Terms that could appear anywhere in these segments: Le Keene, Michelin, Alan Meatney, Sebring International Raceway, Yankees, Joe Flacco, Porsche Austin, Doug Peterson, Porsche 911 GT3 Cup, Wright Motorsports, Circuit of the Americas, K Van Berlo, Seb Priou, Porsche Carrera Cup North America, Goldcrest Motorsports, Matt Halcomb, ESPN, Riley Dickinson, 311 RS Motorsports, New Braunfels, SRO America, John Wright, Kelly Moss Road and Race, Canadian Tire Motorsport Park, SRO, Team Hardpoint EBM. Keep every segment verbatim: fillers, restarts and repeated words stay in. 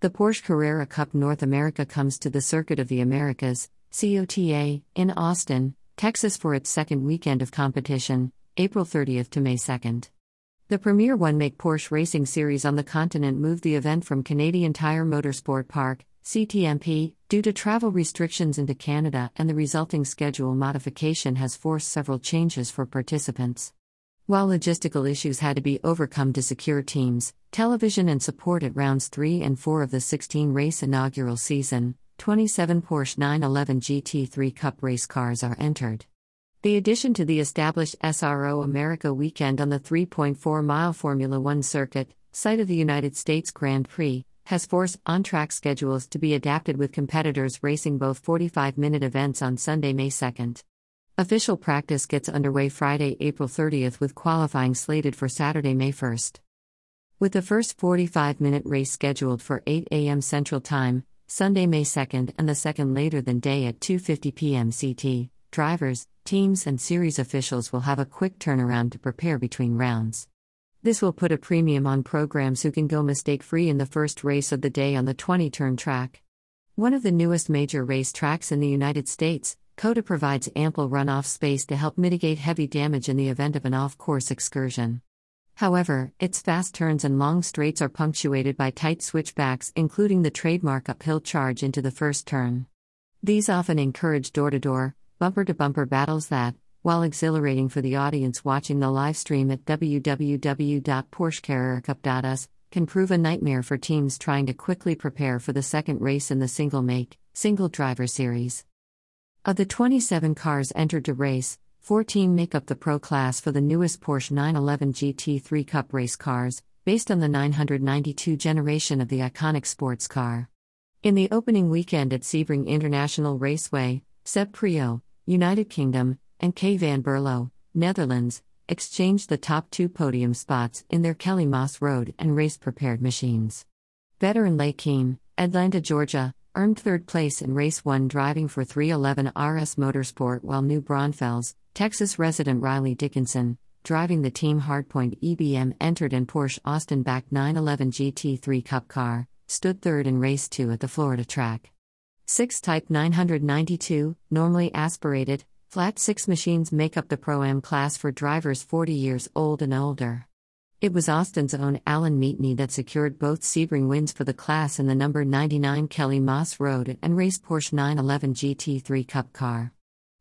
The Porsche Carrera Cup North America comes to the Circuit of the Americas, C O T A, in Austin, Texas for its second weekend of competition, April thirtieth to May second. The Premier one-make Porsche Racing Series on the continent moved the event from Canadian Tire Motorsport Park, C T M P, due to travel restrictions into Canada, and the resulting schedule modification has forced several changes for participants. While logistical issues had to be overcome to secure teams, television and support at rounds three and four of the sixteen race inaugural season, twenty-seven Porsche nine eleven G T three Cup race cars are entered. The addition to the established S R O America weekend on the three point four mile Formula One circuit, site of the United States Grand Prix, has forced on-track schedules to be adapted with competitors racing both forty-five minute events on Sunday, May second. Official practice gets underway Friday, April thirtieth, with qualifying slated for Saturday, May first. With the first forty-five minute race scheduled for eight a m Central Time, Sunday, May second, and the second later than day at two fifty p m C T, drivers, teams and series officials will have a quick turnaround to prepare between rounds. This will put a premium on programs who can go mistake-free in the first race of the day on the twenty turn track. One of the newest major race tracks in the United States, COTA provides ample runoff space to help mitigate heavy damage in the event of an off-course excursion. However, its fast turns and long straights are punctuated by tight switchbacks, including the trademark uphill charge into the first turn. These often encourage door-to-door, bumper-to-bumper battles that, while exhilarating for the audience watching the live stream at w w w dot porsche carrera cup dot u s, can prove a nightmare for teams trying to quickly prepare for the second race in the single-make, single-driver series. Of the twenty-seven cars entered to race, fourteen make up the Pro class for the newest Porsche nine eleven G T three Cup race cars, based on the nine ninety-two generation of the iconic sports car. In the opening weekend at Sebring International Raceway, Seb Priou, United Kingdom, and K Van Berlo, Netherlands, exchanged the top two podium spots in their Kelly Moss Road and Race prepared machines. Veteran Le Keene, Atlanta, Georgia, earned third place in Race one driving for three eleven R S Motorsport, while New Braunfels, Texas resident Riley Dickinson, driving the Team Hardpoint E B M entered and Porsche Austin backed nine eleven G T three Cup car, stood third in Race two at the Florida track. Six Type nine ninety-two, normally aspirated, flat six machines make up the Pro-Am class for drivers forty years old and older. It was Austin's own Alan Meatney that secured both Sebring wins for the class in the number ninety-nine Kelly Moss Road and Race Porsche nine eleven G T three Cup car.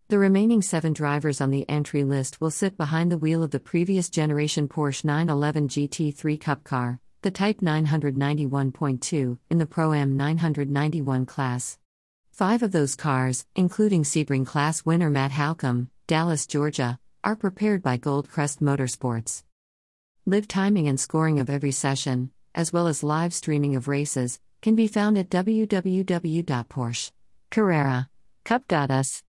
The remaining seven drivers on the entry list will sit behind the wheel of the previous generation Porsche nine eleven G T three Cup car, the Type nine ninety-one point two, in the Pro-Am nine ninety-one class. Five of those cars, including Sebring Class winner Matt Halcomb, Dallas, Georgia, are prepared by Goldcrest Motorsports. Live timing and scoring of every session, as well as live streaming of races, can be found at w w w dot porsche carrera cup dot u s.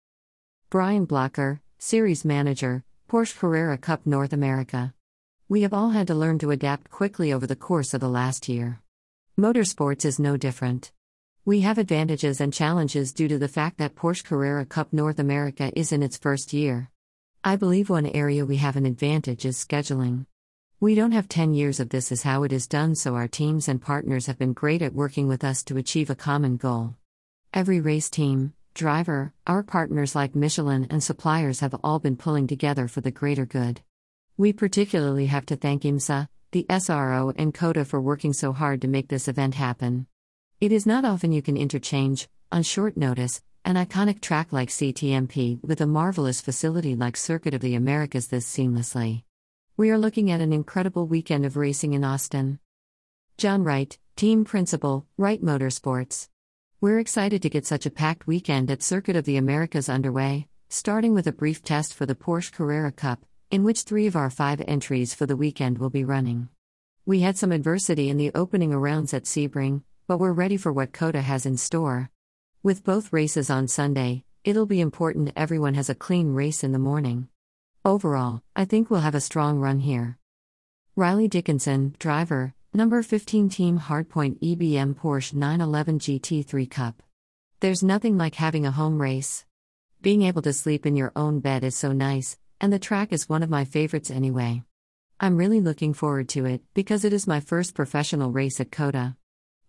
Brian Blocker, Series Manager, Porsche Carrera Cup North America. We have all had to learn to adapt quickly over the course of the last year. Motorsports is no different. We have advantages and challenges due to the fact that Porsche Carrera Cup North America is in its first year. I believe one area we have an advantage is scheduling. We don't have ten years of this is how it is done, so our teams and partners have been great at working with us to achieve a common goal. Every race team, driver, our partners like Michelin and suppliers have all been pulling together for the greater good. We particularly have to thank IMSA, the S R O and COTA for working so hard to make this event happen. It is not often you can interchange, on short notice, an iconic track like C T M P with a marvelous facility like Circuit of the Americas this seamlessly. We are looking at an incredible weekend of racing in Austin. John Wright, Team Principal, Wright Motorsports. We're excited to get such a packed weekend at Circuit of the Americas underway, starting with a brief test for the Porsche Carrera Cup, in which three of our five entries for the weekend will be running. We had some adversity in the opening rounds at Sebring, but we're ready for what COTA has in store. With both races on Sunday, it'll be important everyone has a clean race in the morning. Overall, I think we'll have a strong run here. Riley Dickinson, driver, number fifteen Team Hardpoint E B M Porsche nine eleven G T three Cup. There's nothing like having a home race. Being able to sleep in your own bed is so nice, and the track is one of my favorites anyway. I'm really looking forward to it because it is my first professional race at COTA.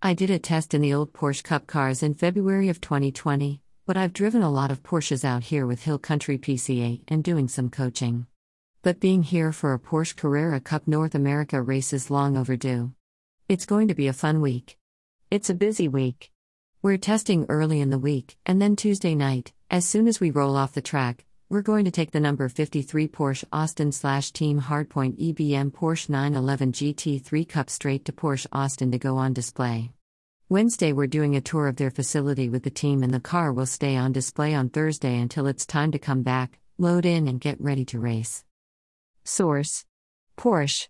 I did a test in the old Porsche Cup cars in February of twenty twenty, but I've driven a lot of Porsches out here with Hill Country P C A and doing some coaching. But being here for a Porsche Carrera Cup North America race is long overdue. It's going to be a fun week. It's a busy week. We're testing early in the week, and then Tuesday night, as soon as we roll off the track, we're going to take the number fifty-three Porsche Austin slash Team Hardpoint E B M Porsche nine eleven G T three Cup straight to Porsche Austin to go on display. Wednesday we're doing a tour of their facility with the team, and the car will stay on display on Thursday until it's time to come back, load in and get ready to race. Source: Porsche.